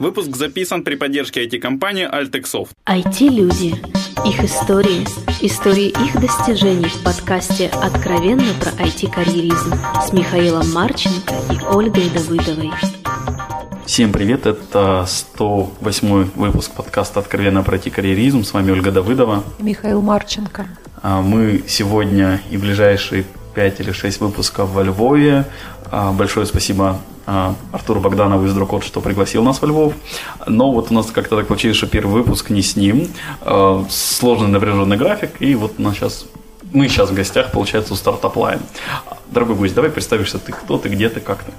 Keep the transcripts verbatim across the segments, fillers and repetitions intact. Выпуск записан при поддержке ай ти-компании AltexSoft. ай ти-люди, их истории, истории их достижений в подкасте «Откровенно про ай ти-карьеризм» с Михаилом Марченко и Ольгой Давыдовой. Всем привет, это сто восьмой выпуск подкаста «Откровенно про ай ти-карьеризм». С вами Ольга Давыдова. Михаил Марченко. Мы сегодня и ближайшие пять или шесть выпусков во Львове. Большое спасибо Артуру Богданову из Дрокот, что пригласил нас во Львов. Но вот у нас как-то так получилось, что первый выпуск не с ним. Сложный напряженный график. И вот у нас сейчас, мы сейчас в гостях, получается, у Startup Line. Дорогой гость, давай представишься, ты кто, ты где, ты, как ты.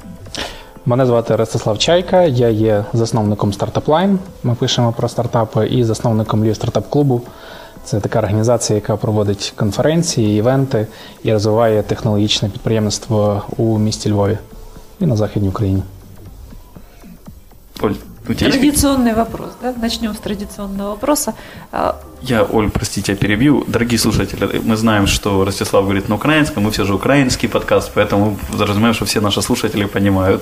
Мене звати Ростислав Чайка, я є засновником Startup Line. Ми пишемо про стартапи і засновником Львів Startup Клубу. Це така організація, яка проводить конференції, івенти і розвиває технологічне підприємництво у місті Львові і на Західній Україні. Оль, у тебя есть... Традиционный вопрос, да? Начнем с традиционного вопроса. Я, Оль, простите, я перебью. Дорогие слушатели, мы знаем, что Ростислав говорит на украинском, мы все же украинский подкаст, поэтому заразумеваю, что все наши слушатели понимают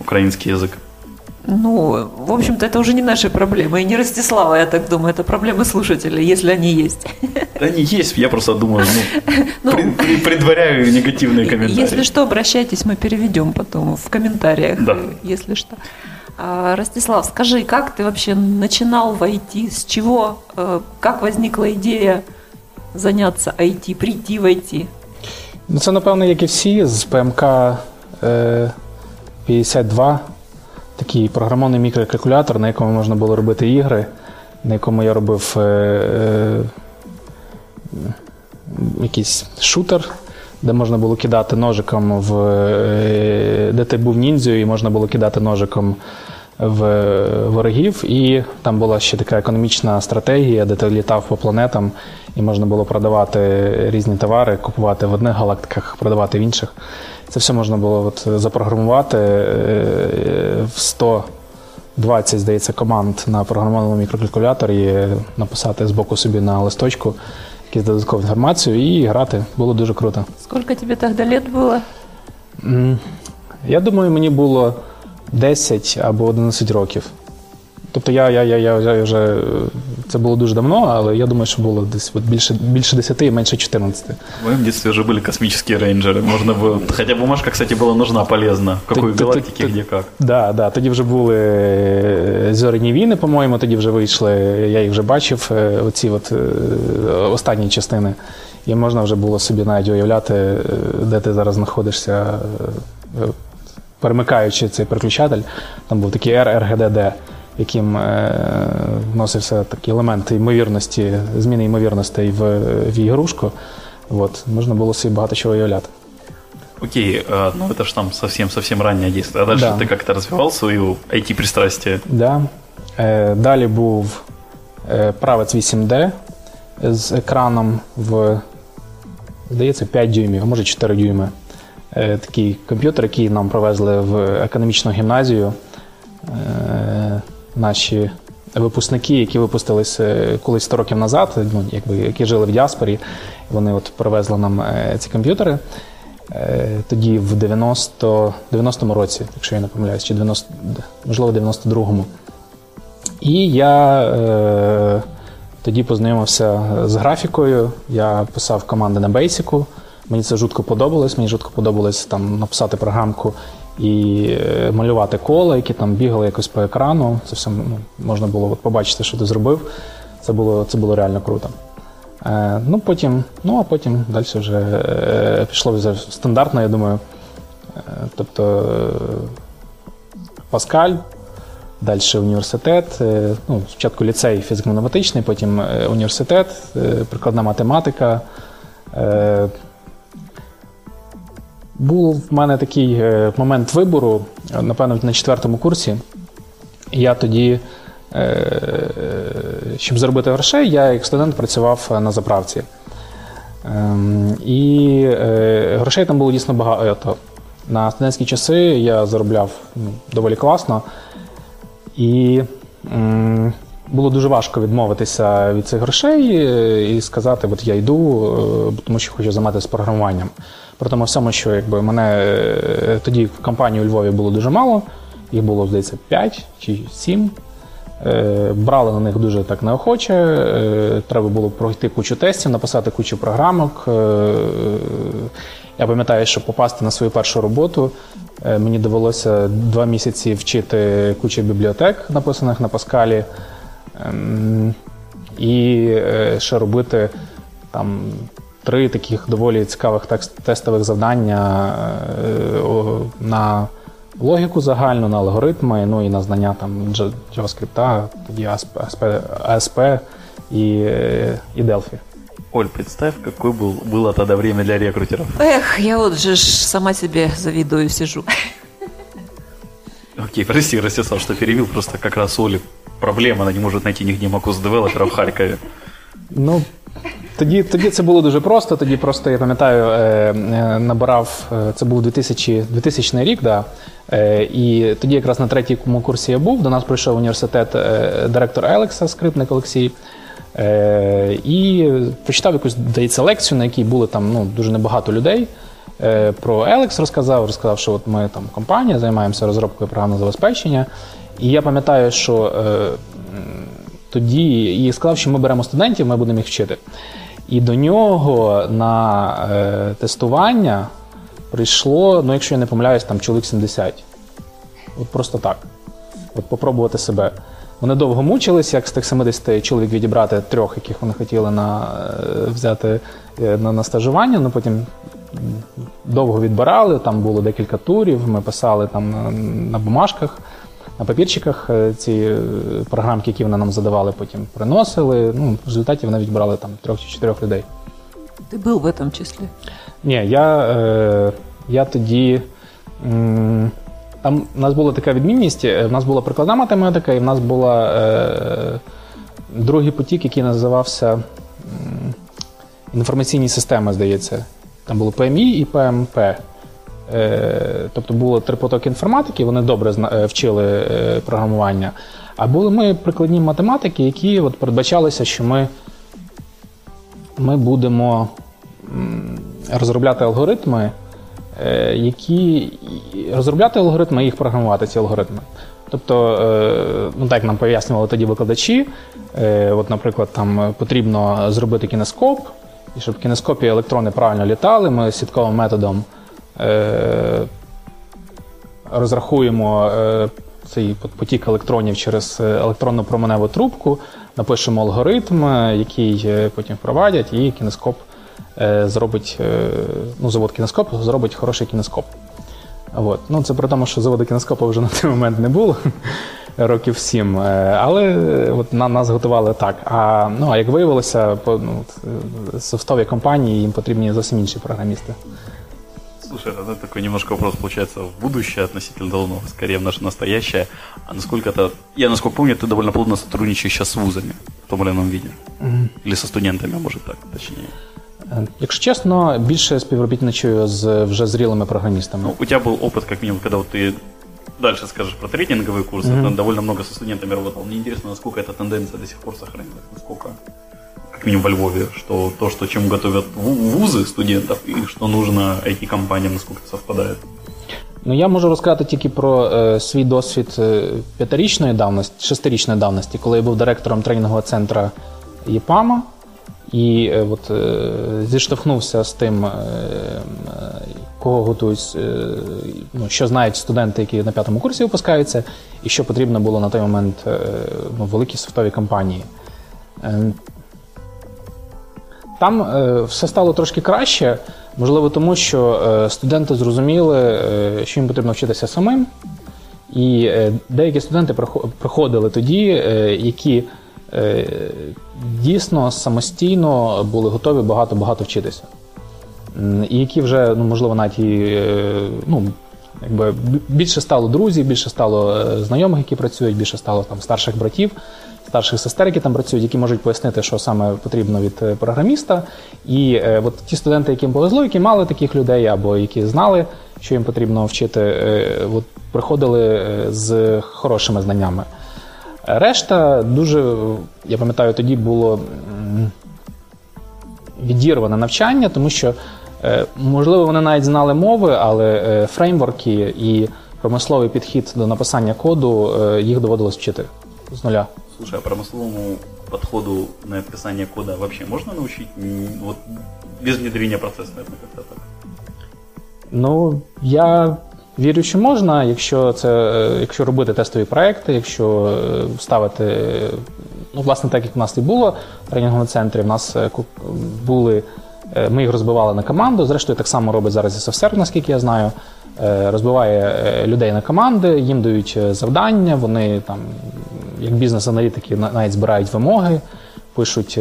украинский язык. Ну, в общем-то, это уже не наши проблемы, и не Ростислава, я так думаю, это проблемы слушателей, если они есть. Они есть, я просто думаю, ну, предваряю негативные комментарии. Если что, обращайтесь, мы переведем потом в комментариях, если что. Ростислав, скажи, как ты вообще начинал в ай ти, с чего, как возникла идея заняться ай ти, прийти в ай ти? Ну, це, напевно, як і всі, з ПМК п'ятдесят два, такий програмований мікрокалькулятор, на якому можна було робити ігри, на якому я робив е, е, якийсь шутер, де можна було кидати ножиком, в, е, де ти був ніндзю, і можна було кидати ножиком в ворогів. І там була ще така економічна стратегія, де ти літав по планетам, і можна було продавати різні товари, купувати в одних галактиках, продавати в інших. Це все можна було от запрограмувати в сто двадцять, здається, команд на програмованому мікрокалькуляторі, написати збоку собі на листочку якусь додаткову інформацію і грати. Було дуже круто. Скільки тобі тоді літ було? Я думаю, мені було десять або одинадцять років. Тобто я, я, я, я вже, це було дуже давно, але я думаю, що було десь от більше, більше десяти і менше чотирнадцяти. В моєму дитинстві вже були космічні рейнджери. Можна було, хоча бумажка, кстати, була нужна, полезна. В якої галактики, де як. Да, да, тоді вже були «Зоряні війни», по-моєму, тоді вже вийшли, я їх вже бачив, оці от останні частини. І можна вже було собі навіть уявляти, де ти зараз знаходишся, перемикаючи цей переключатель. Там був такий ар ар джі ді ді, яким е, вносився такий елемент ймовірності, зміни ймовірностей в, в ігрушку. От, можна було собі багато чого уявляти. Окей, а, ну це ж там зовсім-зовсім раннє дійство. А далі да. Ти як-то розвивав свою ай ті-пристрастя? Да. Е, далі був е, Правец вісім ді з екраном в, здається, п'ять дюймів, а може чотири дюйми. Е, такий комп'ютер, який нам привезли в економічну гімназію. Е, Наші випускники, які випустились колись сто років назад, ну, якби, які жили в діаспорі, вони от привезли нам ці комп'ютери. Тоді в дев'яностому році, якщо я не помиляюсь, чи дев'яносто, можливо, в дев'яносто другому. І я е, тоді познайомився з графікою, я писав команди на бейсіку, мені це жутко подобалось, мені жутко подобалось там написати програмку і малювати кола, які там бігали якось по екрану. Це все, ну, можна було от побачити, що ти зробив. Це було, це було реально круто. Е, ну, потім, ну, а потім далі вже е, пішло вже стандартно, я думаю. Е, тобто е, Паскаль, далі університет, е, ну, спочатку ліцей фізико-математичний, потім е, університет, е, прикладна математика. Е, Був в мене такий момент вибору, напевно, на четвертому курсі. Я тоді, щоб заробити грошей, я як студент працював на заправці. І грошей там було дійсно багато. На студентські часи я заробляв доволі класно. І було дуже важко відмовитися від цих грошей і сказати, от я йду, тому що хочу займатися програмуванням. При тому всьому, що якби, мене тоді в компанії у Львові було дуже мало, їх було, здається, п'ять чи сім. Брали на них дуже так неохоче, треба було пройти кучу тестів, написати кучу програмок. Я пам'ятаю, що попасти на свою першу роботу, мені довелося два місяці вчити кучу бібліотек, написаних на Паскалі, і ще робити там три таких доволі цікавих тестових завдання на логіку загальну, на алгоритми, ну і на знання там JavaScript, тоді ей ес пі і, і Delphi. Оль, представь, какое был, было тогда время для рекрутеров. Эх, я вот же сама себе завидую, сижу. Окей, прости, Ростислав, что перебил, просто как раз Оля проблема, она не может найти нигде макус девелопера в Харькове. Ну, тоді, тоді це було дуже просто, тоді просто, я пам'ятаю, набирав, це був двотисячний рік, да, і тоді якраз на третьому курсі я був, до нас прийшов університет директор Елекса, Скрипник Олексій, і прочитав якусь, здається, лекцію, на якій було там, ну, дуже небагато людей. Про Елекс розказав, розказав, що от ми там компанія, займаємося розробкою програмного забезпечення. І я пам'ятаю, що тоді і сказав, що ми беремо студентів, ми будемо їх вчити. І до нього на тестування прийшло, ну, якщо я не помиляюсь, там чоловік сімдесят. От просто так. От попробувати себе. Вони довго мучились, як з тих семидесяти чоловік відібрати трьох, яких вони хотіли на, взяти на, на стажування, ну потім довго відбирали, там було декілька турів, ми писали там на, на бумажках, на папірчиках ці програмки, які вони нам задавали, потім приносили, ну, в результаті вони відібрали там трьох чи чотирьох людей. Ти був в этом числі? Ні, я, е, я тоді... М- Там у нас була така відмінність, в нас була прикладна математика, і в нас був е, другий потік, який називався е, інформаційні системи, здається. Там було ПМІ і ПМП. Е, тобто було три потоки інформатики, вони добре зна- вчили е, програмування. А були ми прикладні математики, які от передбачалися, що ми, ми будемо м, розробляти алгоритми, які розробляти алгоритми і їх програмувати, ці алгоритми. Тобто, ну так нам пояснювали тоді викладачі, от, наприклад, там потрібно зробити кінескоп, і щоб в кінескопі електрони правильно літали, ми сітковим методом розрахуємо цей потік електронів через електронну променеву трубку, напишемо алгоритм, який потім впровадять, і кінескоп зробить, ну, завод кіноскоп зробить хороший кіноскоп. От. Ну, це при тому, що заводу кіноскопа вже на той момент не було, років сім, але от, на, нас готували так. А, ну, а як виявилося, по, ну, софтові компанії, їм потрібні зовсім інші програмісти. Слушай, это такой немножко вопрос, получается, в будущее относительно давно, скорее в наше настоящее. А насколько это, я насколько помню, ты довольно плотно сотрудничаешь сейчас с вузами в том или ином виде. Mm-hmm. Или со студентами, может так, точнее. Якщо чесно, більше співробітничаю з вже зрілими програмістами. Ну, у тебе був опит, як мінімум, коли ти далі скажеш про тренінгові курси, mm-hmm. ти доволі багато зі студентами працював. Мені цікаво, наскільки ця тенденція до сих пор зберігається, наскільки, як мінімум, во Львові, що то, що чим готують вузи студентів і що потрібно ай ті-компаніям, наскільки це співпадає. Ну, я можу розказати тільки про е, свій досвід п'ятирічної давності, шестирічної давності, коли я був директором тренінгового центру ЕПАМа. І от зіштовхнувся з тим, кого готують, ну, що знають студенти, які на п'ятому курсі випускаються, і що потрібно було на той момент, ну, великій софтовій компанії. Там все стало трошки краще, можливо тому, що студенти зрозуміли, що їм потрібно вчитися самим. І деякі студенти приходили тоді, які дійсно самостійно були готові багато-багато вчитися. І які вже, ну, можливо, навіть і, ну, якби більше стало друзів, більше стало знайомих, які працюють, більше стало там старших братів, старших сестер, які там працюють, які можуть пояснити, що саме потрібно від програміста. І от ті студенти, яким повезло, які мали таких людей, або які знали, що їм потрібно вчити, от приходили з хорошими знаннями. Решта дуже, я пам'ятаю, тоді було відірване навчання, тому що, можливо, вони навіть знали мови, але фреймворки і промисловий підхід до написання коду, їх доводилось вчити з нуля. Слушай, а промысловому подходу на писание кода вообще можно научить? Вот, без внедрения процесса, наверное, как-то так? Ну, я вірю, що можна, якщо, це, якщо робити тестові проекти, якщо ставити, ну, власне, так, як в нас і було в тренінговому центрі, в нас були, ми їх розбивали на команду, зрештою, так само робить зараз і софтсерв, наскільки я знаю. Розбиває людей на команди, їм дають завдання, вони там, як бізнес-аналітики, навіть збирають вимоги, пишуть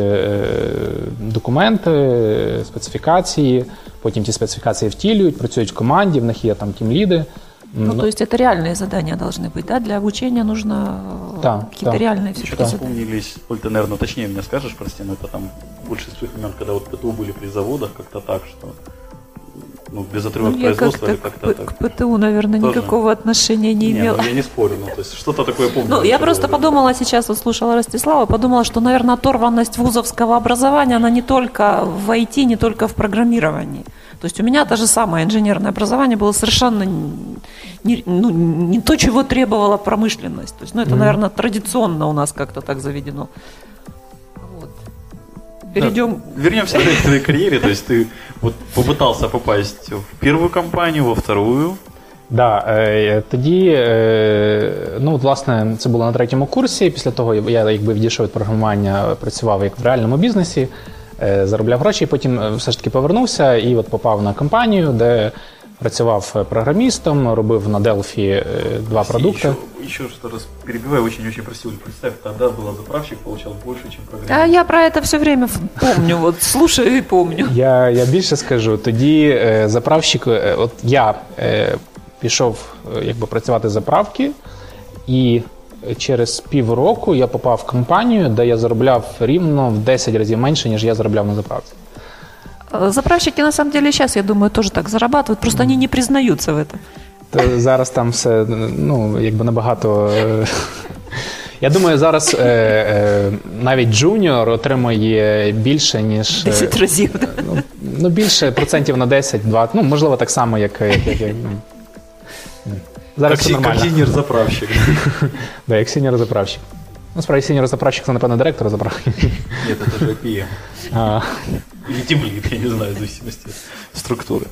документи, специфікації, потім ці специфікації втілюють, працюють в команді, в них є там тімліди. Ну, ну, то есть это реальные задания должны быть, да? Для обучения нужно да, какие-то да. реальные все-таки задания. Еще вспомнились, Оль, ты, наверное, точнее мне скажешь, прости, но это там больше тех времен, когда вот ПТУ были при заводах, как-то так, что... Ну, без отрывок ну, производства как-то, или как-то так. К ПТУ, наверное, тоже никакого отношения не имела. Не, ну, я не спорю, ну, то есть что-то такое помню. Ну, я просто было, подумала да. сейчас, вот слушала Ростислава, подумала, что, наверное, оторванность вузовского образования, она не только в ай ти, не только в программировании. То есть у меня та же самая инженерное образование было совершенно не, ну, не то, чего требовала промышленность. То есть, ну, это, mm-hmm. наверное, традиционно у нас как-то так заведено. Перейдем. Да. Вернемся к твоей карьере, то есть ты вот попытался попасть в первую компанию, во вторую. Да, е, тоді, е, ну, от, власне, це було на третьому курсі, після того я, якби відійшов від програмування, працював як в реальному бізнесі, е, заробляв гроші, потім все ж таки повернувся і от попав на компанію, де працював програмістом, робив на Delphi два продукти. Еще, еще что раз перебиваю, очень-очень просил, представь, тогда был заправщик, получал больше, чем программист. А я про это все время помню, вот слушаю и помню. Я, я більше скажу, тоді заправщик, от я пішов якби працювати заправки, і через півроку я попав в компанію, де я заробляв рівно в десять разів менше, ніж я заробляв на заправці. Заправщики, на самом деле, сейчас, я думаю, тоже так зарабатывают, просто они не признаются в этом. То зараз там все, ну, якби набагато... Я думаю, зараз е, е, навіть джуніор отримує більше, ніж... десять разів, да? Ну, ну, більше процентів на десять-двадцять, ну, можливо, так само, як... як, як... Зараз все нормально. Як сіньор-заправщик. Да, як сіньор-заправщик. Ну, справді, сіньор-заправщик, це, напевно, директор заправки. Ні, це теж пі ем. Или тимлит, я не знаю, в зависимости от структуры.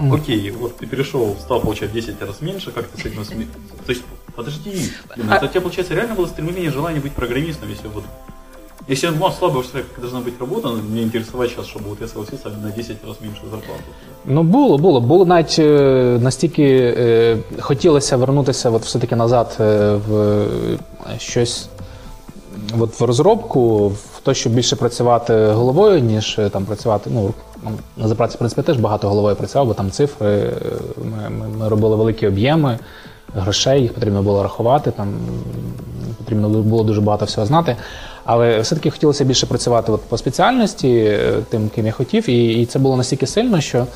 Mm. Окей, вот ты перешел, стал получать в десять раз меньше, как ты с этим сме... То есть, подожди, Лена, это у тебя, получается, реально было стремление, желание быть программистом, если вот... Если я думал, слабо, что должна быть работа, меня интересовать сейчас, чтобы вот я согласился на десять раз меньше зарплату. Ну, було, було. Було навіть настільки е, хотілося вернутися от все-таки назад е, в щось... От в розробку, в те, щоб більше працювати головою, ніж там працювати, ну, на заправці, в принципі, теж багато головою працював, бо там цифри, ми, ми, ми робили великі об'єми грошей, їх потрібно було рахувати, там потрібно було дуже багато всього знати, але все-таки хотілося більше працювати от по спеціальності, тим, ким я хотів, і, і це було настільки сильно, що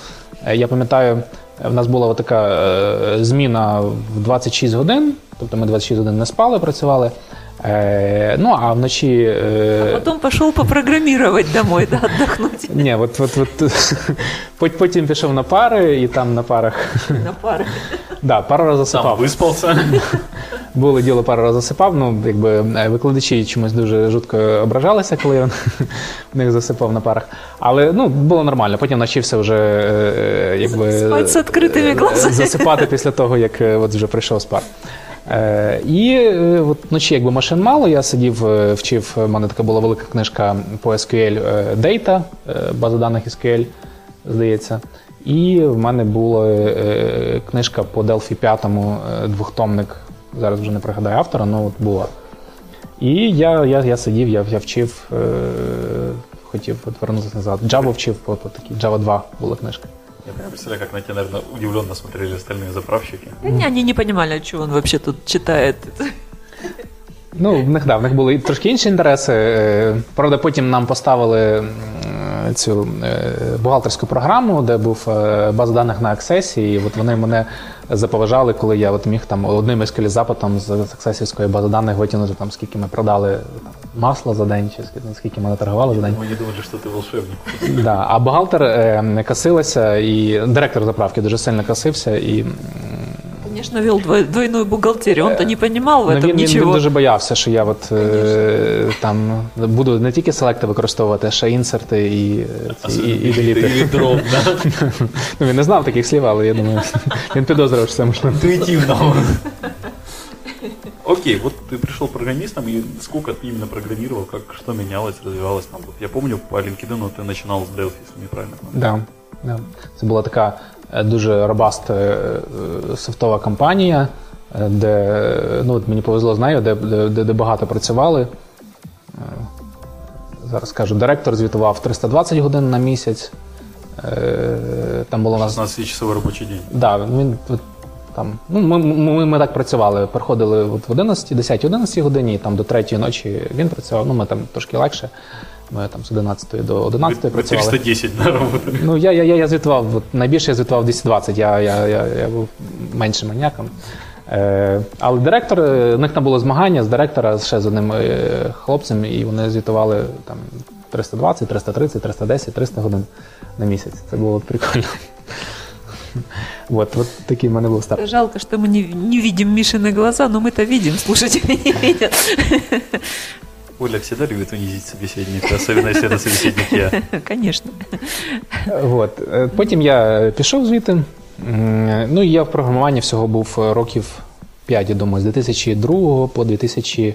я пам'ятаю, в нас була така е, зміна в двадцять шість годин, тобто ми двадцять шість годин не спали, працювали. Ну, а вночі... А потім пішов попрограмувати домой, да, віддохнути. Ні, от, от, от, потім пішов на пари, і там на парах... На пари. Да, пару раз засипав. Там виспався. Було діло, пару раз засипав, ну, якби викладачі чомусь дуже жутко ображалися, коли я в них засипав на парах. Але, ну, було нормально, потім навчився вже, якби... Спать з відкритими глазами. Засипати після того, як от вже прийшов з пар. Е, і от вночі, якби машин мало, я сидів, вчив, в мене така була велика книжка по ес кю ель Data, база даних ес кю ель, здається. І в мене була е, книжка по Delphi п'ять, двохтомник, зараз вже не пригадаю автора, але от була. І я, я, я сидів, я, я вчив, е, хотів повернутися назад. Java вчив, от, от такі, Java два була книжка. Я представляю, как на тебя, наверное, удивленно смотрели остальные заправщики. Они, они не понимали, о чем он вообще тут читает. Ну, в них, да, в них були трошки інші інтереси. Правда, потім нам поставили цю бухгалтерську програму, де був база даних на Access, і от вони мене заповажали, коли я от міг там одним ес кю ель запитом з Accessівської бази даних витягнути, там, скільки ми продали там, масла за день, чи скільки ми наторгували за день. Вони думали, що ти волшебник. Да, а бухгалтер косилася, і директор заправки дуже сильно косився, і конечно, вел двойную бухгалтерию. Он-то не понимал в этом він, ничего. Він дуже боявся, що я от, е, там буду не тільки селекти використовувати, а ще інсерти і, і, і, і деліти. І дроп, да? Ну, він не знав таких слів, але я думаю, він підозрював, що це можливо. Інтуїтивно. Окей, вот ты пришел программистом, и сколько ты именно программировал, как, что менялось, развивалось там? Вот я помню, по LinkedIn ты начинал с Delphi, если неправильно. Да, да. Це була така дуже робаста софтова компанія, де, ну от мені повезло з нею, де, де, де багато працювали. Зараз кажу, директор звітував триста двадцять годин на місяць. Там було шістнадцятичасовий робочий день. Да, він... Там, ну, ми, ми, ми так працювали, приходили от в одинадцятій, десятій, одинадцятій годині, там до третьої ночі він працював, ну ми там трошки легше, ми там з одинадцятої до одинадцятої працювали. триста десять на роботу. Ну, я, я, я, я звітував, от, найбільше я звітував двісті двадцять, я, я, я, я був меншим маньяком. Е, але директор, у них там було змагання з директора, ще з одним хлопцем, і вони звітували там триста двадцять, триста тридцять, триста десять, триста годин на місяць. Це було прикольно. Вот, вот такие у меня был старт. Жалко, что мы не, не видим Мишины глаза, но мы-то видим, слушатели не видят. Оля всегда любит унизить собеседника, особенно если это собеседник я. Конечно. Вот. Потім я пішов звідти. Ну, я в програмуванні всього був років п'ять, я думаю, з дві тисячі другого по дві тисячі,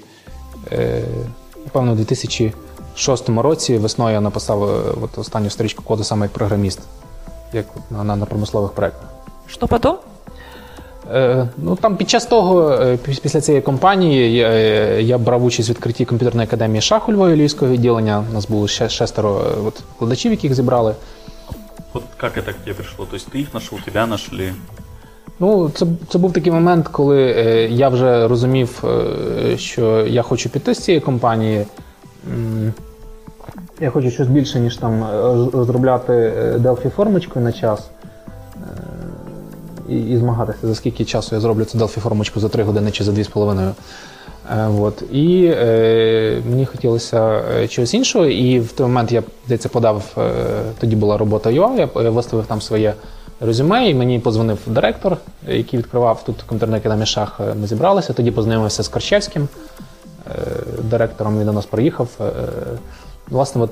напевно, в дві тисячі шостому році весною я написав от останню стрічку коду саме як програміст. Як на, на, на промислових проєктах. Що потім? Е, ну, там під час того, після цієї компанії, я, я брав участь в відкритті Комп'ютерної академії Шаг у Львові, Львівського відділення. У нас було ще, шестеро от, вкладачів, яких зібрали. От як це тебе прийшло? Тобто ти їх знайшов, тебе знайшли? Ну, це, це був такий момент, коли я вже розумів, що я хочу піти з цієї компанії. Я хочу щось більше, ніж там розробляти Delphi формочку на час і, і змагатися, за скільки часу я зроблю цю Delphi формочку за три години чи за дві з половиною. От. І е, мені хотілося чогось іншого, і в той момент я, здається, подав, е, тоді була робота ю ай, я виставив там своє резюме, і мені подзвонив директор, який відкривав тут Комп'ютерний академій Шах, ми зібралися, тоді познайомився з Корчевським, е, директором, він до нас приїхав. Е, Власне, от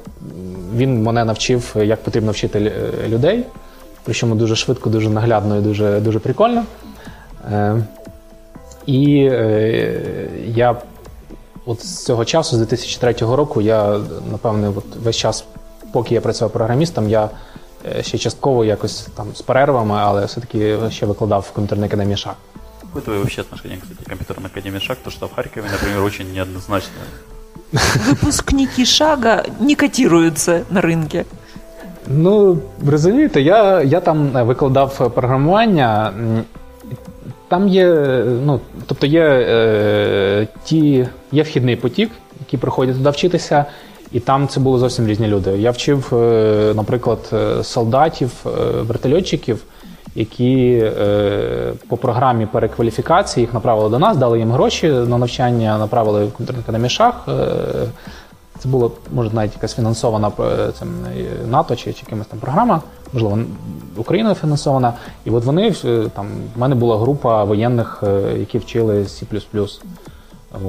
він мене навчив, як потрібно вчити людей, причому дуже швидко, дуже наглядно і дуже, дуже прикольно. Е, і е, я от з цього часу, з дві тисячі третього року, я, напевне, от весь час, поки я працював програмістом, я ще частково якось там з перервами, але все-таки ще викладав в Комп'ютерній академії Шаг. Какое твое вообще отношение, кстати, к Комп'ютерній академії Шаг? Потому что в Харькове, например, очень неоднозначно. Випускники Шага не котируються на ринку. Ну, розумієте, я, я там викладав програмування. Там є, ну, тобто є, е, ті, є вхідний потік, які приходять туди вчитися, і там це були зовсім різні люди. Я вчив, е, наприклад, солдатів, е, вертольотчиків, які е, по програмі перекваліфікації їх направили до нас, дали їм гроші на навчання, направили в Комп'ютерну академію Шах. Е, це була, може, навіть якась фінансована цим, НАТО чи, чи якимось там програма, можливо, Україною фінансована. І от вони, там, в мене була група воєнних, які вчили сі плюс плюс.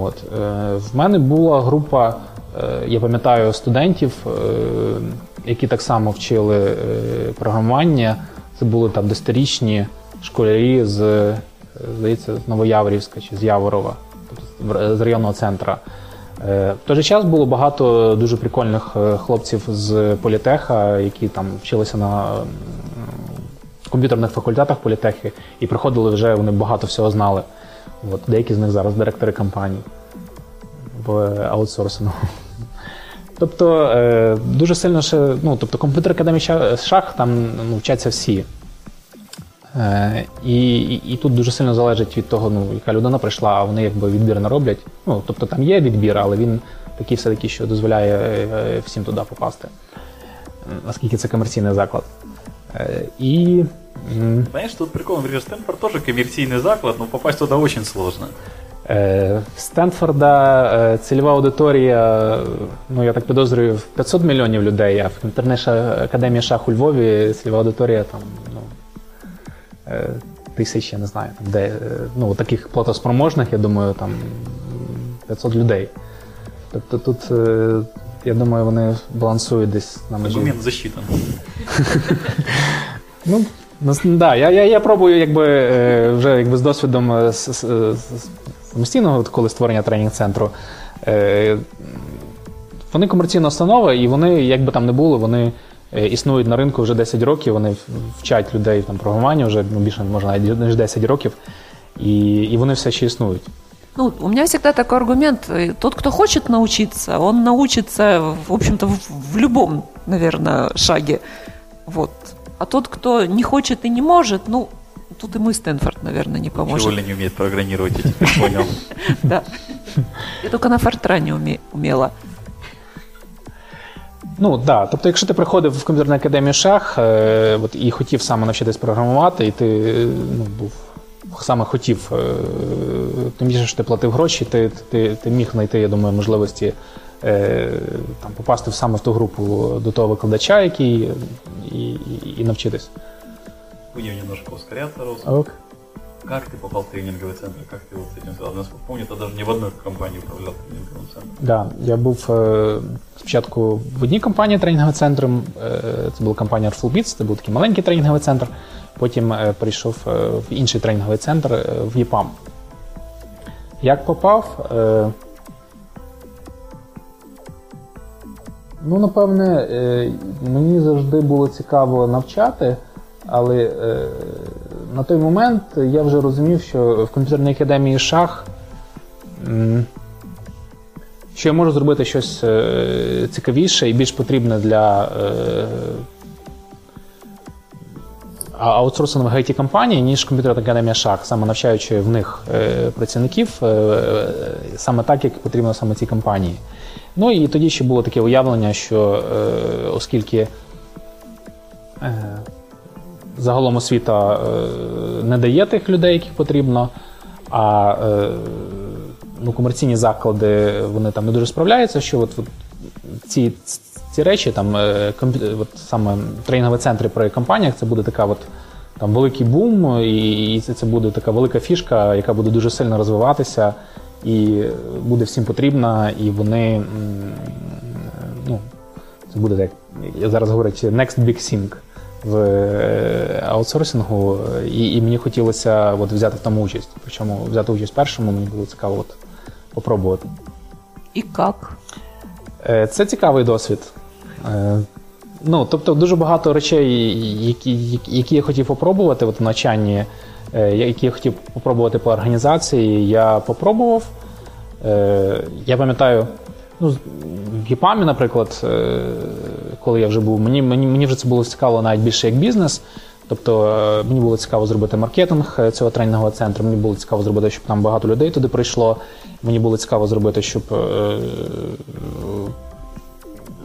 От. Е, в мене була група, е, я пам'ятаю, студентів, е, які так само вчили е, програмування. Це були там десятирічні школярі з, здається, з Новояворівська чи з Яворова, тобто з районного центру. В той же час було багато дуже прикольних хлопців з політеха, які там вчилися на комп'ютерних факультетах політехи і приходили вже, вони багато всього знали. От, деякі з них зараз директори компаній в аутсорсингу. Тобто дуже сильно ще, ну, тобто Комп'ютерна академія Шаг, там, ну, вчаться всі. І, і, і тут дуже сильно залежить від того, ну, яка людина прийшла, а вони якби відбір не роблять. Ну, тобто там є відбір, але він такий все-таки, що дозволяє всім туди попасти. Наскільки це комерційний заклад. І... Знаєш, тут прикол, наприклад, Стенфорд теж комерційний заклад, але попасть туди дуже сложно. В Стенфорда цільова аудиторія, ну я так підозрюю, п'ятсот мільйонів людей, а в Комп'ютерній академії Шах у Львові цільова аудиторія там, ну, тисяч, я не знаю, там, де, ну, таких платоспроможних, я думаю, там п'ятсот людей. Тобто тут, я думаю, вони балансують десь на межі. Аргумент засчитан. Ну, да, я, я, я пробую якби, вже якби, з досвідом самостійного коли створення тренінг-центру. Вони комерційна установа, і вони, як би там не було, вони існують на ринку вже десять років, вони вчать людей там, програмування вже ну, більше, може, навіть ніж десять років, і, і вони все ще існують. Ну, у меня всегда такой аргумент, тот, кто хочет научиться, он научится, в общем-то, в, в любом, наверное, шаге. Вот. А тот, кто не хочет и не может, ну, тут и мы, Стэнфорд, наверное, не поможет. Чего Оля не умеет программировать, я теперь понял. Да. Я только на Фортране умела. Ну, так. Тобто, якщо ти приходив в Комп'ютерну академію Шаг і хотів саме навчитись програмувати, і ти був... саме хотів, тим більше, що ти платив гроші, ти, ти, ти міг знайти, я думаю, можливості е, там, попасти саме в ту групу до того викладача, який і, і, і навчитись. Будем немножко ускоряться, Рос. Okay. Как ты попал в тренинговый центр? Как ты вот с этим связан? Насколько помню, ты даже не в одной компании управлял тренинговым центром. Да, я був е, спочатку в одній компанії тренінговим центром. Е, це була компанія Artful Bits, це був такий маленький тренінговий центр. Потім прийшов в інший тренінговий центр в ЕПАМ. Як попав? Ну, напевне, мені завжди було цікаво навчати, але на той момент я вже розумів, що в Комп'ютерній академії Шаг, що я можу зробити щось цікавіше і більш потрібне для аутсорсингових ай ті-компаній, ніж Комп'ютерна академія Шаг, саме навчаючи в них е, працівників, е, саме так, як потрібно саме цій компанії. Ну і тоді ще було таке уявлення, що е, оскільки е, загалом освіта е, не дає тих людей, яких потрібно, а е, ну, комерційні заклади, вони там не дуже справляються, що от, от ці Ці речі, там, комп... от саме тренінгові центри при компаніях, це буде така от, там, великий бум, і, і це буде така велика фішка, яка буде дуже сильно розвиватися, і буде всім потрібна, і вони, ну, це буде так, я зараз говорю, next big thing в аутсорсингу, і, і мені хотілося от, взяти в тому участь. Причому взяти участь першому, мені було цікаво от, попробувати. І як? Це цікавий досвід. Ну, тобто дуже багато речей, які, які я хотів попробувати в навчанні, які я хотів попробувати по організації, я попробував. Я пам'ятаю, ну, в ЄПАМі, наприклад, коли я вже був, мені, мені, мені вже це було цікаво навіть більше як бізнес. Тобто мені було цікаво зробити маркетинг цього тренінгового центру, мені було цікаво зробити, щоб там багато людей туди прийшло, мені було цікаво зробити, щоб...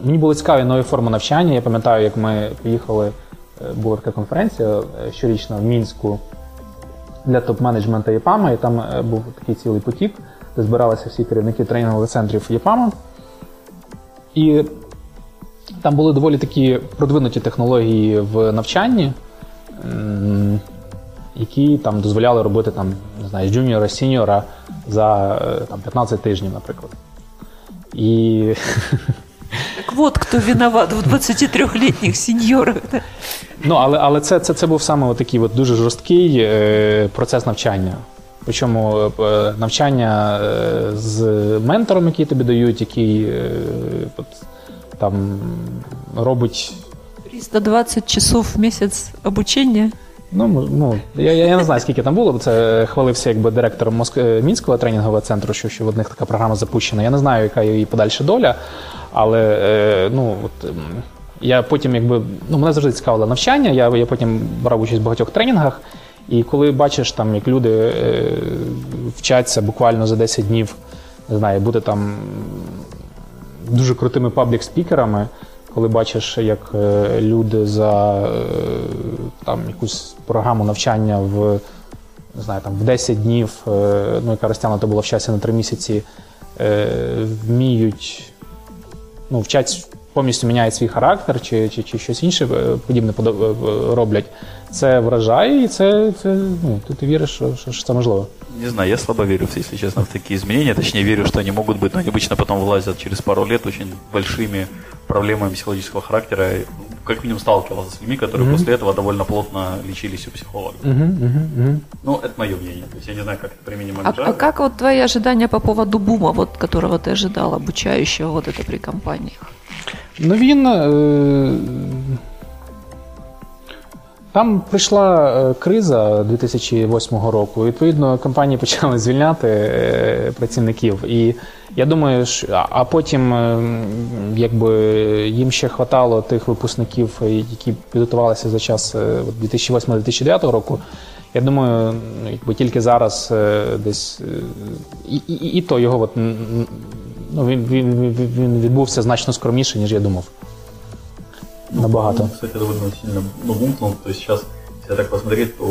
Мені були цікаві нові форми навчання. Я пам'ятаю, як ми поїхали, була така конференція щорічна в Мінську для топ-менеджменту ЄПАМа, і там був такий цілий потік, де збиралися всі керівники тренінгових центрів ЄПАМа. І там були доволі такі продвинуті технології в навчанні, які там дозволяли робити там, не знаю, джуніора, сіньора за там, п'ятнадцять тижнів, наприклад. І... Так от, хто виноват в двадцятитрьохлітніх сіньорах. Ну, але, але це, це, це був саме от такий от дуже жорсткий е, процес навчання. Причому е, навчання е, з ментором, який тобі дають, який е, от, там робить... триста двадцять часов в місяць обучення? Ну, ну я, я не знаю, скільки там було, бо це хвалився якби, директор Моск... Мінського тренінгового центру, що, що в одних така програма запущена. Я не знаю, яка її подальша доля, але ну, от, я потім, якби, ну, мене завжди цікавило навчання, я, я потім брав участь в багатьох тренінгах, і коли бачиш, там, як люди е, вчаться буквально за десять днів, не знаю, бути там дуже крутими паблік-спікерами, коли бачиш, як люди за там, якусь програму навчання в, не знаю, там, в десять днів, ну, яка розтягнута була в часі на три місяці, вміють, ну, вчать, повністю міняють свій характер чи, чи, чи щось інше подібне роблять, це вражає, і це, це ну, ти, ти віриш, що, що це можливо. Не знаю, я слабо верю, если честно, в такие изменения. Точнее, верю, что они могут быть, но они обычно потом вылазят через пару лет очень большими проблемами психологического характера. Как минимум сталкивался с людьми, которые mm-hmm. после этого довольно плотно лечились у психологов. Mm-hmm. Mm-hmm. Ну, это мое мнение. То есть я не знаю, как это применимо. А, а как вот твои ожидания по поводу бума, вот, которого ты ожидал, обучающего вот это при компаниях? Ну, він... Э... Там прийшла криза дві тисячі восьмого року, відповідно, компанії почали звільняти працівників. І я думаю, що, а потім якби, їм ще хватало тих випускників, які підготувалися за час дві тисячі восьмого - дві тисячі дев'ятого року. Я думаю, якби тільки зараз десь і, і, і то його от, ну, він, він, він відбувся значно скромніше, ніж я думав. Набагато. Ну, кстати, довольно сильно ну, бумкнул. То есть сейчас, если так посмотреть, то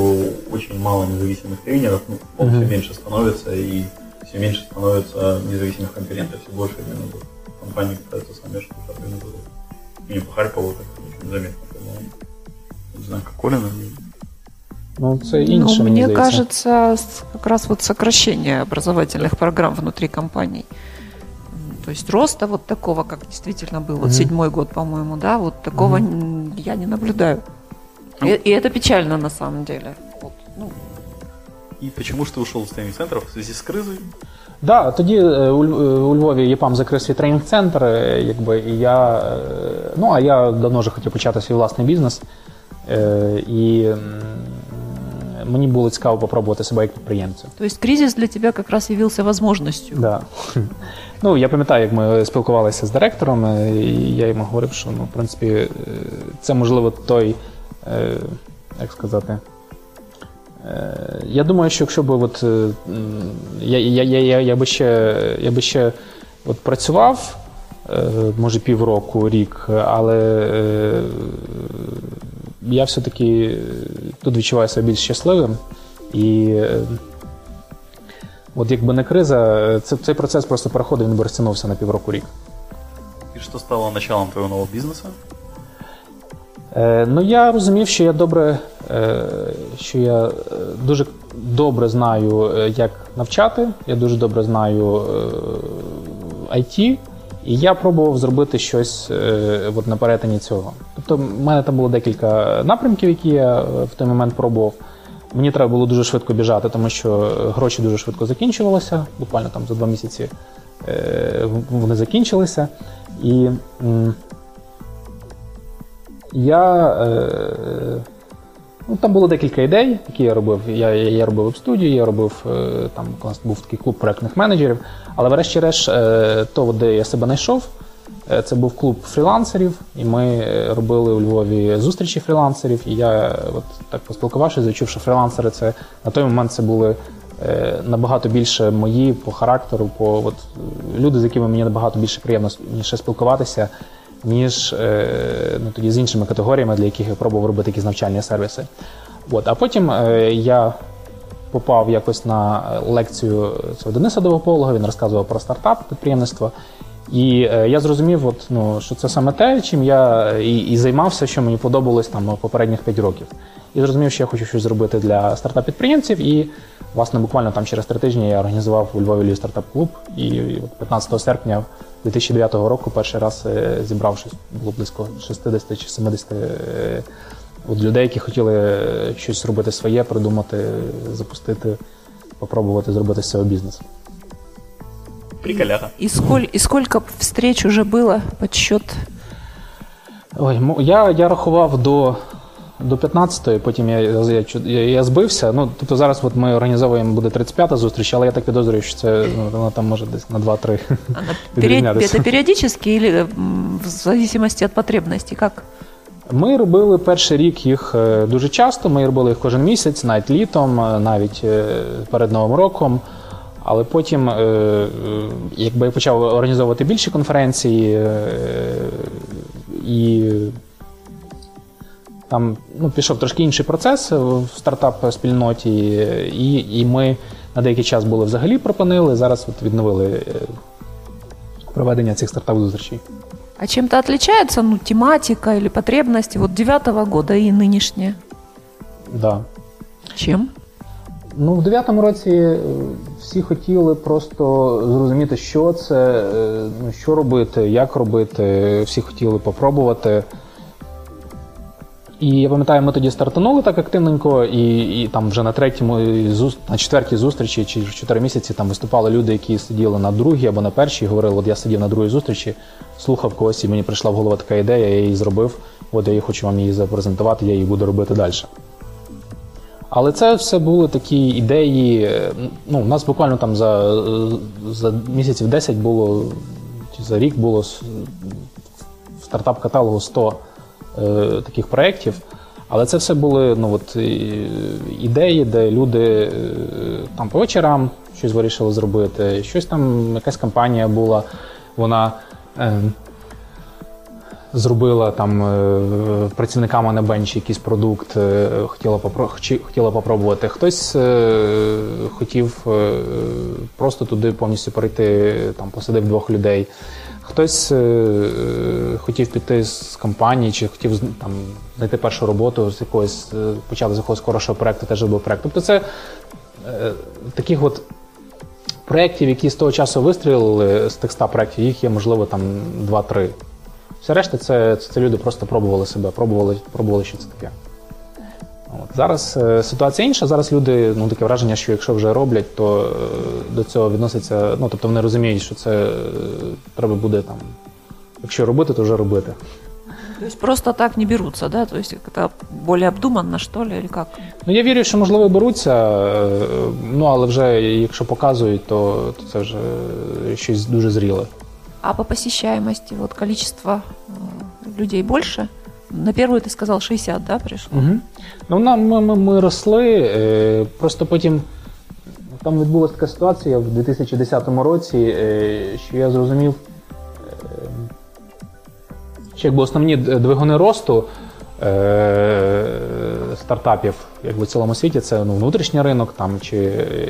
очень мало независимых тренеров, ну, он mm-hmm. все меньше становится, и все меньше становится независимых конкурентов, все больше именно вот, компании пытаются сами что-то организовывать. И по Харькову так незаметно. Но, не знаю, как Колина. Ну, це інше, ну, мне, мне кажется, как раз вот сокращение образовательных программ внутри компаний. То есть роста вот такого, как действительно был, mm-hmm. вот седьмой год, по-моему, да, вот такого mm-hmm. я не наблюдаю. И, и это печально на самом деле. Вот, ну. И почему же ты ушел из тренинг-центров в связи с кризой? Да, тоді у Львові ЕПАМ закрив свій тренінг-центр, якби, і я, ну, а я давно вже хотів почати свій власний бізнес, і мені було цікаво попробувати себе як підприємця. Тобто кризис для тебе якраз явився можливістю. Да. Ну, я пам'ятаю, як ми спілкувалися з директором, і я йому говорив, що, ну, в принципі, це, можливо, той, е, як сказати, е, я думаю, що якщо б от, е, я, я, я, я, я би ще, я би ще от, працював, е, може, півроку, рік, але е, я все-таки тут відчуваю себе більш щасливим, і е, от якби не криза, цей процес просто проходив, він би розтягнувся на півроку-рік. І що стало началом твого нового бізнесу? Е, ну, я розумів, що я добре, е, що я дуже добре знаю, як навчати, я дуже добре знаю е, ай ті, і я пробував зробити щось е, от на перетині цього. Тобто, в мене там було декілька напрямків, які я в той момент пробував. Мені треба було дуже швидко біжати, тому що гроші дуже швидко закінчувалися, буквально там за два місяці вони закінчилися. І я... Ну, там було декілька ідей, які я робив. Я, я робив веб-студію, я робив, там у нас був такий клуб проєктних менеджерів, але врешті-решт то, де я себе знайшов, це був клуб фрілансерів, і ми робили у Львові зустрічі фрілансерів, і я от так поспілкувавшись, відчув, що фрілансери це, на той момент це були набагато більше мої по характеру, по от, люди, з якими мені набагато більше приємно спілкуватися, ніж ну, тоді з іншими категоріями, для яких я пробував робити якісь навчальні сервіси. От. А потім я попав якось на лекцію Дениса Дового Повлого, він розказував про стартап, підприємництво. І я зрозумів, от, ну, що це саме те, чим я і, і займався, що мені подобалось там, попередніх п'ять років. І зрозумів, що я хочу щось зробити для стартап-підприємців. І, власне, буквально там, через три тижні я організував у Львові Львів Startup Клуб. І от, п'ятнадцятого серпня дві тисячі дев'ятого року перший раз зібрав щось, було близько шістдесят чи сімдесят от, людей, які хотіли щось робити своє, придумати, запустити, попробувати зробити з цього бізнес. Приколяха. И, и, сколь, и сколько встреч уже было, подсчет? Ой, я, я рахував до, до п'ятнадцятої, потім я, я, я, я збився. Ну, тобто зараз от ми організовуємо, буде тридцять п'ята зустріч, але я так підозрюю, що це ну, там може десь на два-три відрізнятися. Це періодично или в зависимості від потребності? Як? Ми робили перший рік їх дуже часто, ми робили їх кожен місяць, навіть літом, навіть перед Новим роком. Але потім, якби я почав організовувати більші конференції, і там ну, пішов трошки інший процес в стартап-спільноті, і, і ми на деякий час були взагалі припинили, зараз от відновили проведення цих стартап-зустрічей. А чим-то відрізняється ну, тематика або потребності от дев'ятого года і нинішнє? Да. Чим? Ну, в дев'ятому році всі хотіли просто зрозуміти, що це, що робити, як робити, всі хотіли попробувати. І я пам'ятаю, ми тоді стартанули так активненько, і, і там вже на третьому, на четвертій зустрічі, чи чотири місяці там виступали люди, які сиділи на другій або на першій, говорили, от я сидів на другій зустрічі, слухав когось, і мені прийшла в голову така ідея, я її зробив, от я її хочу вам її запрезентувати, я її буду робити далі. Але це все були такі ідеї, ну, у нас буквально там за, за місяців десять було, чи за рік було в стартап-каталогу сто таких проєктів, але це все були, ну, от, ідеї, де люди там по вечорам щось вирішили зробити, щось там, якась компанія була, вона е, зробила там е, працівниками на бенчі якийсь продукт, е, хотіла, попро, хоч, хотіла попробувати, хтось е, хотів е, просто туди повністю перейти, там, посадив двох людей. Хтось е, хотів піти з компанії, чи хотів там, знайти першу роботу, з якогось, почати з якогось хорошого проєкту, теж був проєкт. Тобто це е, таких от проєктів, які з того часу вистрілили, з тих ста проєктів, їх є, можливо, там два-три. Все решта, це, це, це люди просто пробували себе, пробували, пробували, що це таке. От. Зараз е, ситуація інша, зараз люди, ну, таке враження, що якщо вже роблять, то е, до цього відносяться, ну, тобто вони розуміють, що це е, треба буде там, якщо робити, то вже робити. Тобто просто так не беруться, да? Тобто це більш обдумано, що ли, або як? Ну, я вірю, що, можливо, беруться, е, ну, але вже, якщо показують, то, то це вже щось дуже зріле. А по посещаемости, вот количество э, людей больше? На первую ты сказал шістдесят, да, пришло? Угу. Ну, нам, ми, ми, ми росли, просто потім там відбулася така ситуація в дві тисячі десятому році, що я зрозумів, що якби основні двигуни росту стартапів, якби в цілому світі, це, ну, внутрішній ринок, там, чи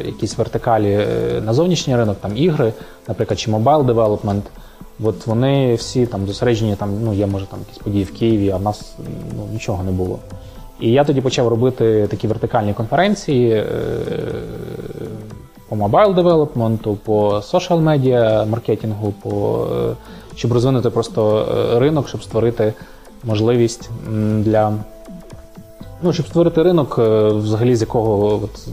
якісь вертикалі на зовнішній ринок, там ігри, наприклад, чи mobile development. От вони всі там зосереджені, там, ну, є, може, там якісь події в Києві, а в нас, ну, нічого не було. І я тоді почав робити такі вертикальні конференції е- по mobile development, по social media маркетингу, по, е- щоб розвинути просто ринок, щоб створити можливість для, ну, щоб створити ринок, е- взагалі, з якого от,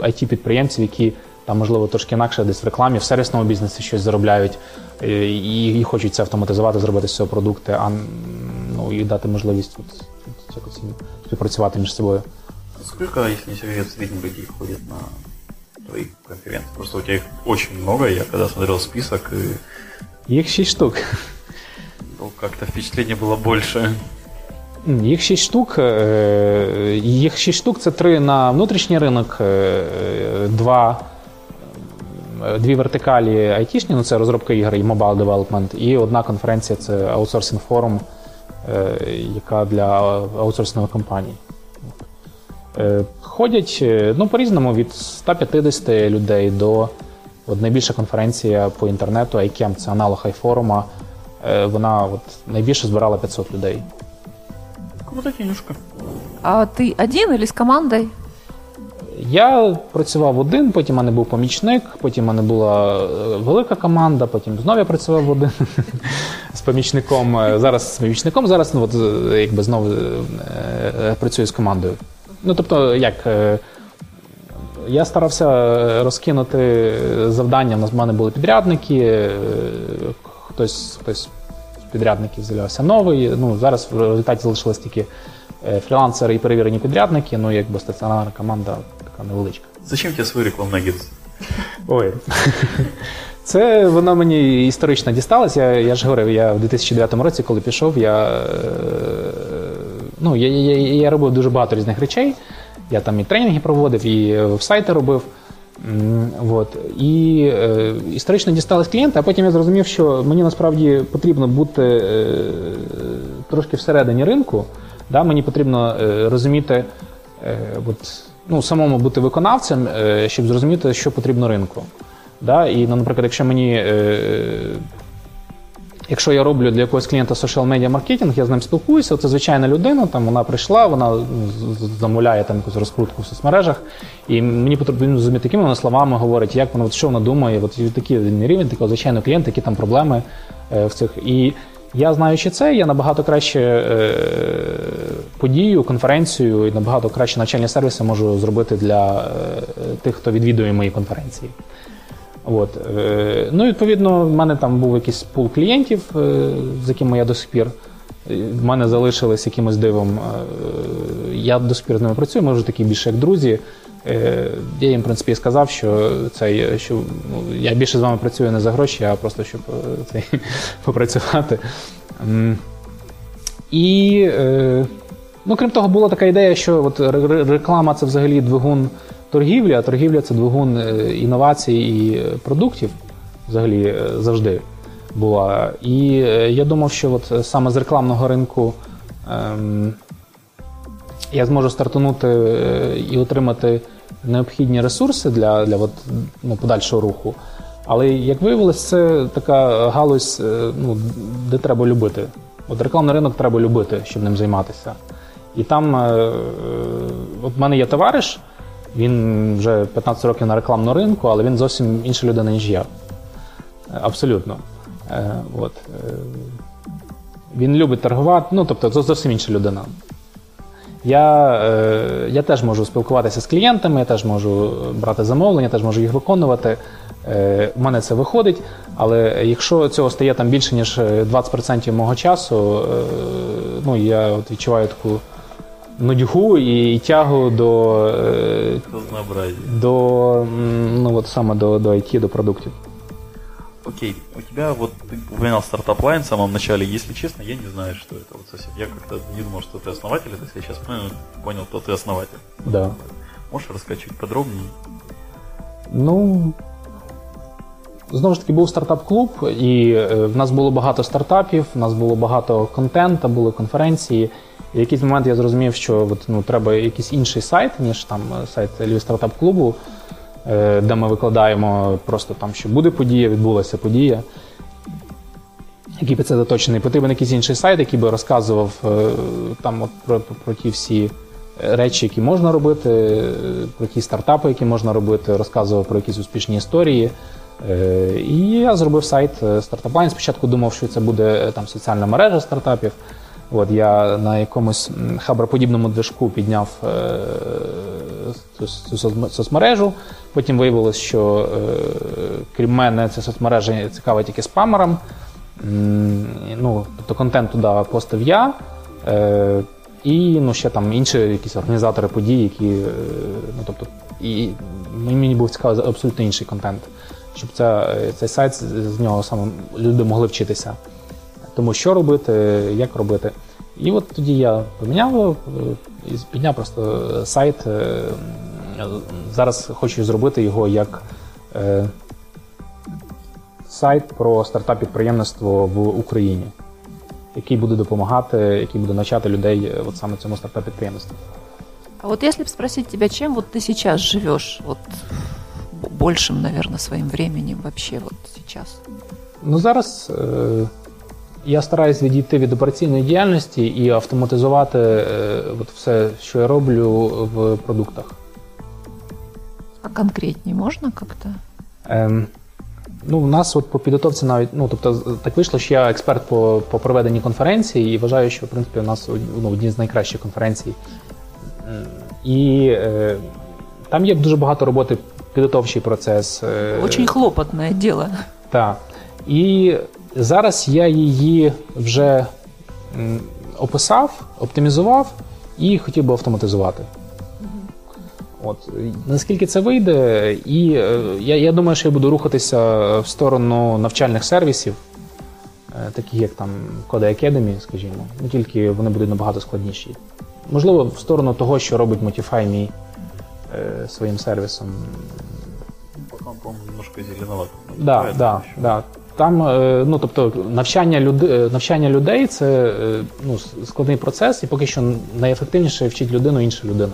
ай ті-підприємців, які там, можливо, трошки інакше десь в рекламі, в сервісному бізнесі щось заробляють і, і хочуть це автоматизувати, зробити з цього продукти, а, ну, і дати можливість от, от, от, от, співпрацювати між собою. Скільки, якщо не секрет, середніх людей ходять на твої конференції? Просто у тебе їх дуже багато, я коли смотрел список... І... Їх шість штук. Ну, як-то впечатлення було більше. Їх шість штук, їх шість штук, це три на внутрішній ринок, два... Дві вертикалі айтішні, ну це розробка ігор і mobile development, і одна конференція – це аутсорсинг-форум, яка для аутсорсингових компаній. Ходять, ну, по-різному, від ста п'ятдесяти людей до, от, найбільша конференція по інтернету, айкем, це аналог айфорума, вона от, найбільше збирала п'ятсот людей. Крута фінюшка. А ти один або з командою? Я працював один, потім в мене був помічник, потім в мене була велика команда, потім знову я працював один з помічником. Зараз з помічником, зараз, ну, от, якби знову працюю з командою. Ну, тобто, як, я старався розкинути завдання, у нас в мене були підрядники, хтось, хтось з підрядників з'являвся новий, ну, зараз в результаті залишилось тільки фрілансери і перевірені підрядники, ну, якби стаціонарна команда така невеличка. Зачем тебе свій рекламний агент? Ой, це воно мені історично дісталось. Я, я ж говорив, я в дві тисячі дев'ятому році, коли пішов, я, ну, я, я, я робив дуже багато різних речей. Я там і тренінги проводив, і вебсайти робив. От. І е, історично дісталась клієнта, а потім я зрозумів, що мені насправді потрібно бути е, трошки всередині ринку. Да, мені потрібно е, розуміти, е, от, ну, самому бути виконавцем, е, щоб зрозуміти, що потрібно ринку. Да? І, ну, наприклад, якщо мені, е, якщо я роблю для якогось клієнта соціал-медіа-маркетинг, я з ним спілкуюся, це звичайна людина, там, вона прийшла, вона замовляє там якусь розкрутку в соцмережах, і мені потрібно зрозуміти, якими вона словами говорить, як вона, от, що вона думає, от, такий рівень, такого звичайного клієнта, які там проблеми е, в цих. І я, знаючи це, я набагато краще е, подію, конференцію і набагато краще навчальні сервіси можу зробити для е, тих, хто відвідує мої конференції. От. Ну, відповідно, в мене там був якийсь пул клієнтів, з якими я до сих пір, в мене залишились якимось дивом, я до сих пір з ними працюю, ми вже такі більше як друзі. Я їм, в принципі, сказав, що, це, що я більше з вами працюю не за гроші, а просто, щоб це, попрацювати. І, ну, крім того, була така ідея, що от реклама – це взагалі двигун торгівлі, а торгівля – це двигун інновацій і продуктів, взагалі, завжди була. І я думав, що от саме з рекламного ринку ем, я зможу стартанути і отримати необхідні ресурси для, для от, ну, подальшого руху. Але, як виявилось, це така галузь, ну, де треба любити. От рекламний ринок треба любити, щоб ним займатися. І там, е, от в мене є товариш, він вже п'ятнадцять років на рекламному ринку, але він зовсім інша людина, ніж я. Абсолютно. Е, от. Е, він любить торгувати, ну, тобто зовсім інша людина. Я, е, я теж можу спілкуватися з клієнтами, я теж можу брати замовлення, я теж можу їх виконувати. Е, в мене це виходить, але якщо цього стає там більше, ніж двадцять відсотків мого часу, е, ну, я от відчуваю таку нудьгу і, і тягу до, е, до, ну, от саме до, до ай ті, до продуктів. Окей, у тебя вот, ты упоминал Startup Line в самом начале, если честно, я не знаю, что это вот совсем. Я как-то не думал, что ты основатель, если я сейчас понял, понял, то ты основатель. Да. Можешь рассказать чуть подробнее? Ну, знову ж таки, був Startup Клуб, і в нас було багато стартапів, в нас було багато контенту, були конференції. І в якийсь момент я зрозумів, що от, ну, треба якийсь інший сайт, ніж там сайт Львів Startup Клубу, де ми викладаємо просто там, що буде подія, відбулася подія, який під це заточений. Потрібен якийсь інший сайт, який би розказував там, от, про, про, про ті всі речі, які можна робити, про ті стартапи, які можна робити, розказував про якісь успішні історії. І я зробив сайт Startup Line. Спочатку думав, що це буде там соціальна мережа стартапів. От, я на якомусь хаброподібному движку підняв е, цю соцмережу, потім виявилось, що е, крім мене ця соцмережа цікава тільки спамерам. М, ну, тобто контент туди постив я е, і, ну, ще там інші якісь організатори подій, які, е, ну, тобто, і мені був цікавий абсолютно інший контент, щоб ця, цей сайт, з нього саме люди могли вчитися. Тому що робити, як робити. І от тоді я поміняв, підняв просто сайт. Зараз хочу зробити його як сайт про стартап-підприємництво в Україні, який буде допомагати, який буде навчати людей от саме цьому стартап-підприємництву. А от якщо б спросити тебе, чим от ти зараз живеш? От більшим, мабуть, своїм часом вообще от зараз? Ну, зараз я стараюсь відійти від операційної діяльності і автоматизувати е, от все, що я роблю в продуктах. А конкретні можна як-то? Е, ну, у нас от по підготовці навіть, ну, тобто, так вийшло, що я експерт по, по проведенні конференції і вважаю, що, в принципі, у нас, ну, одні з найкращих конференцій. І е, там є дуже багато роботи, підготовчий процес. Дуже хлопотне діло. Так. І зараз я її вже описав, оптимізував і хотів би автоматизувати. От. Наскільки це вийде, і я, я думаю, що я буду рухатися в сторону навчальних сервісів, таких як там Code Academy, скажімо, ну, тільки вони будуть набагато складніші. Можливо, в сторону того, що робить Motify.me своїм сервісом. Поки, по-моєму, немножко зеленовато. Так, так, так. Там, ну, тобто, навчання, люд... навчання людей – це, ну, складний процес, і поки що найефективніше вчить людину інша людина,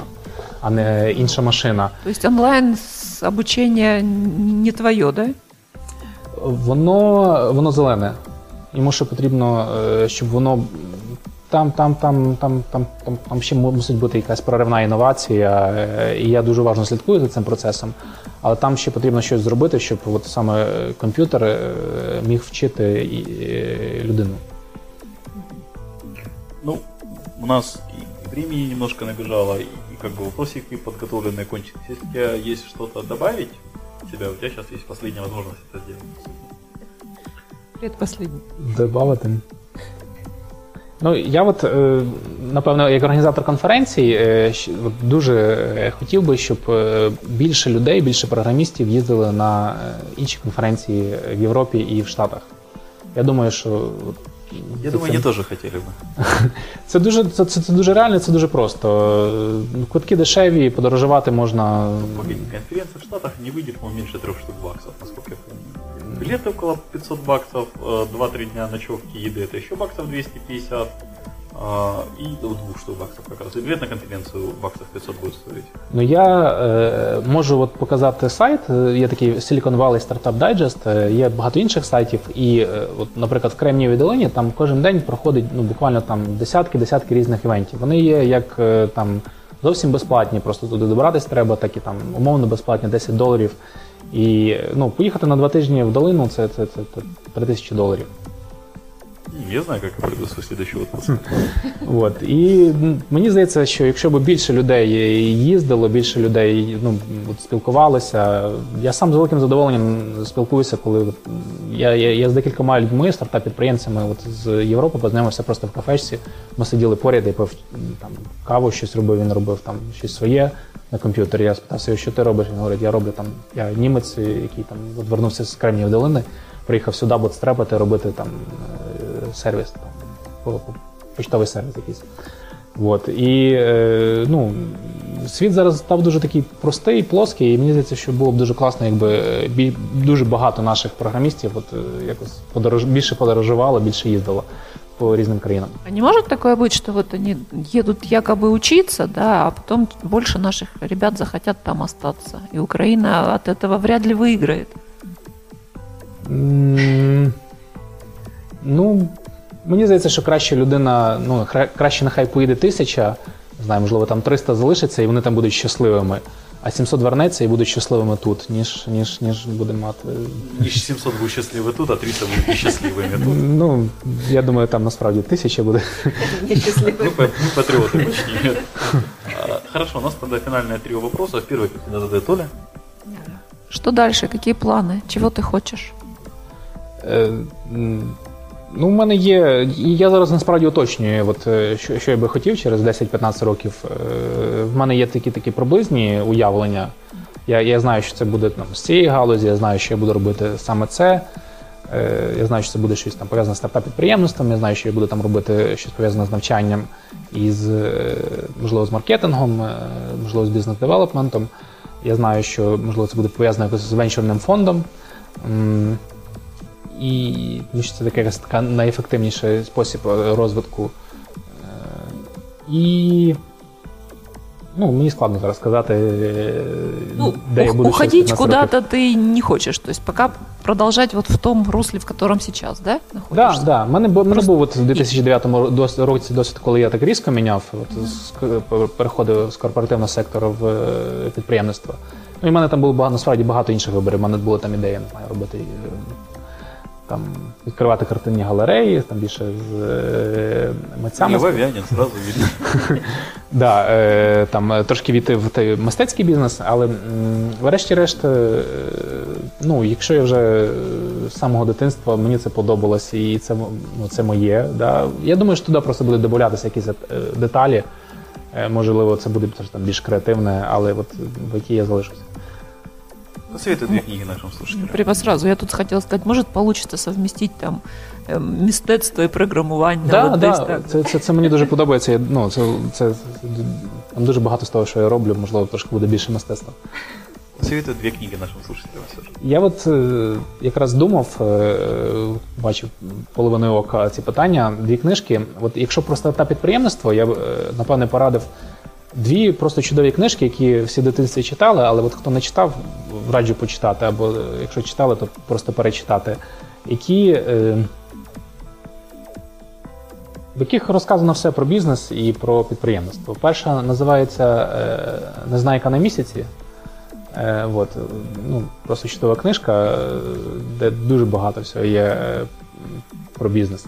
а не інша машина. Тобто онлайн-обучення не твоє, так? Да? Воно, воно зелене. йому ще потрібно, щоб воно там, там, там, там, там, там, там ще мусить бути якась проривна інновація, і я дуже уважно слідкую за цим процесом, але там ще потрібно щось зробити, щоб от саме комп'ютер міг вчити людину. Ну, у нас времени немножко набежало, и как бы вопросики подготовленные кончились. Если у тебя есть что-то добавить у тебя, у тебя сейчас есть последняя возможность это сделать. Предпоследний. Добавити. Ну, я от, напевно, як організатор конференцій, дуже хотів би, щоб більше людей, більше програмістів їздили на інші конференції в Європі і в Штатах. Я думаю, що... Я думаю, вони теж хотіли б. Це дуже, це, це дуже реально, це дуже просто. Квитки дешеві, подорожувати можна... Конференція в Штатах не вийде, по-моєму, менше трьох штук баксів, наскільки я пам'ятаю. Білети около п'ятсот баксів, два-три дня ночівки, їди, це ще баксів двісті п'ятдесят. И до двух штук баксов как раз. И билет на конференцию баксов п'ятсот будет стоить. Ну, я е, можу от показати сайт, є такий Silicon Valley Startup Digest, є багато інших сайтів, і, от, наприклад, в Кремнієвій долині там кожен день проходить ну, буквально там десятки-десятки різних івентів. Вони є як там зовсім безплатні, просто туди добратись треба, так і там умовно безплатні, десять доларів. І ну, поїхати на два тижні в долину – це, це, це, це три тисячі доларів. Я знаю, як я прийду в слідчий відпуск. От. І мені здається, що якщо б більше людей їздило, більше людей ну, спілкувалося. Я сам з великим задоволенням спілкуюся, коли я, я, я з декількома людьми, стартап-підприємцями от, з Європи познайомився просто в кафешці. Ми сиділи поряд, я пив там, каву, щось робив, він робив там, щось своє на комп'ютері. Я спитався, що ти робиш? Він говорить, я роблю там, я німець, який там от, вернувся з Кремнієвої долини, приїхав сюди, бо стрепати, робити там сервіс, там, почтовий сервіс якийсь. От. І, е, ну, світ зараз став дуже такий простий, плоский, і мені здається, що було б дуже класно, якби бі, дуже багато наших програмістів от, якось подорож, більше подорожувало, більше їздило по різним країнам. А не може такое бути, що вот они едут якобы учиться, да, а потом больше наших ребят захотят там остаться, і Україна от этого вряд ли выиграет? Mm. Ну, мені здається, що краще людина, ну, краще нехай поїде тисяча, не знаю, можливо, там триста залишиться, і вони там будуть щасливими, а сімсот вернеться і будуть щасливими тут, ніж, ніж, ніж буде мати... Ніж сімсот будуть щасливі тут, а триста будуть щасливими тут. Ну, я думаю, там насправді тисяча буде. Нещасливими. Ну, патріоти почти. Хорошо, у нас тогда фінальні три вопроси. Перший, який задає Толя. Що далі? Які плани? Чого ти хочеш? Ну, у мене є, і я зараз насправді уточнюю, от, що, що я би хотів через десять-п'ятнадцять років. В мене є такі такі приблизні уявлення. Я, я знаю, що це буде там, з цієї галузі, я знаю, що я буду робити саме це. Я знаю, що це буде щось там пов'язане з стартап-підприємництвом, я знаю, що я буду там робити щось пов'язане з навчанням і з, можливо, з маркетингом, можливо, з бізнес-девелопментом. Я знаю, що, можливо, це буде пов'язано якось з венчурним фондом. І це такий якась така найефективніший спосіб розвитку. І ну, мені складно зараз сказати, ну, де я буду. Уходить куда-то ти не хочеш, тобто поки продовжувати вот в тому руслі, в якому зараз, да? Знаходишся? Да, да. Мене бо мене був от в дві тисячі дев'ятому році досвід, коли я так різко міняв, от з, переходив з корпоративного сектору в підприємництво. Ну, і в мене там було багато, насправді багато інших виборів. У мене була там ідея, не знаю, робити там, відкривати картинні галереї, там більше з е, митцями. Льва в'яня, зразу вірю. Да, е, там трошки війти в той мистецький бізнес, але м, врешті-решт, е, ну, якщо я вже з самого дитинства, мені це подобалось, і це, ну, це моє, да. Я думаю, що туди просто будуть додаватися якісь е, деталі, е, можливо, це буде там, більш креативне, але от в якій я залишуся. Посоветуй две книги нашим слушателям. Прямо сразу. Я тут хотела сказать, может, получится совместить там мистецтво и програмування. Да, вот да. Десь, так. Це, це, це мені дуже подобається. Ну, це, це, там дуже багато з того, що я роблю, можливо, трошки буде більше мистецтва. Посоветуй дві книги нашим слушателям. Я от якраз думав, бачив половиною ока ці питання, дві книжки. От якщо про стартап-підприємництво, я б, напевне, порадив дві просто чудові книжки, які всі в дитинстві читали, але от хто не читав, раджу почитати, або якщо читали, то просто перечитати, які е, в яких розказано все про бізнес і про підприємництво. Перша називається «Незнайка на місяці». От, ну, просто чудова книжка, де дуже багато всього є про бізнес.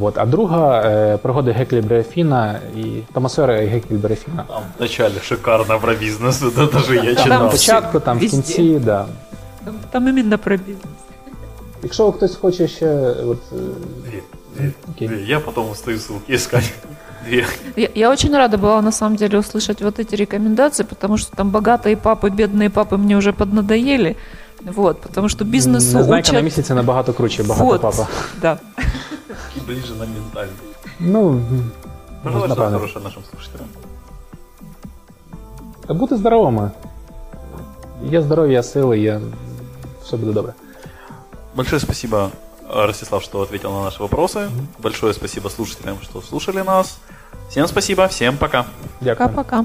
От. А друга — «Пригоди Гекльбері Фіна» і Томасера Гекльбері Фіна. Там в началі шикарно про бізнес, це теж я читав. Там в початку, там в кінці, так. Да. Там, там іменно про бізнес. Якщо хтось хоче ще... От... Дві, дві, дві. Я потом встаю ссылки искать. Я, я очень рада была, на самом деле, услышать вот эти рекомендации, потому что там богатые папы, бедные папы мне уже поднадоели. Вот, потому что бизнесу Незнайка учат... на місяці набагато круче, багато вот, папа. Да. И ближе на ментальный. Ну, пожалуйста, что хорошее нашим слушателям. Та бути здоровими. Є здоров'я, сили, є... все буде добре. Большое спасибо, Ростислав, что ответил на наши вопросы. Большое спасибо слушателям, что слушали нас. Всем спасибо, всем пока. Пока-пока.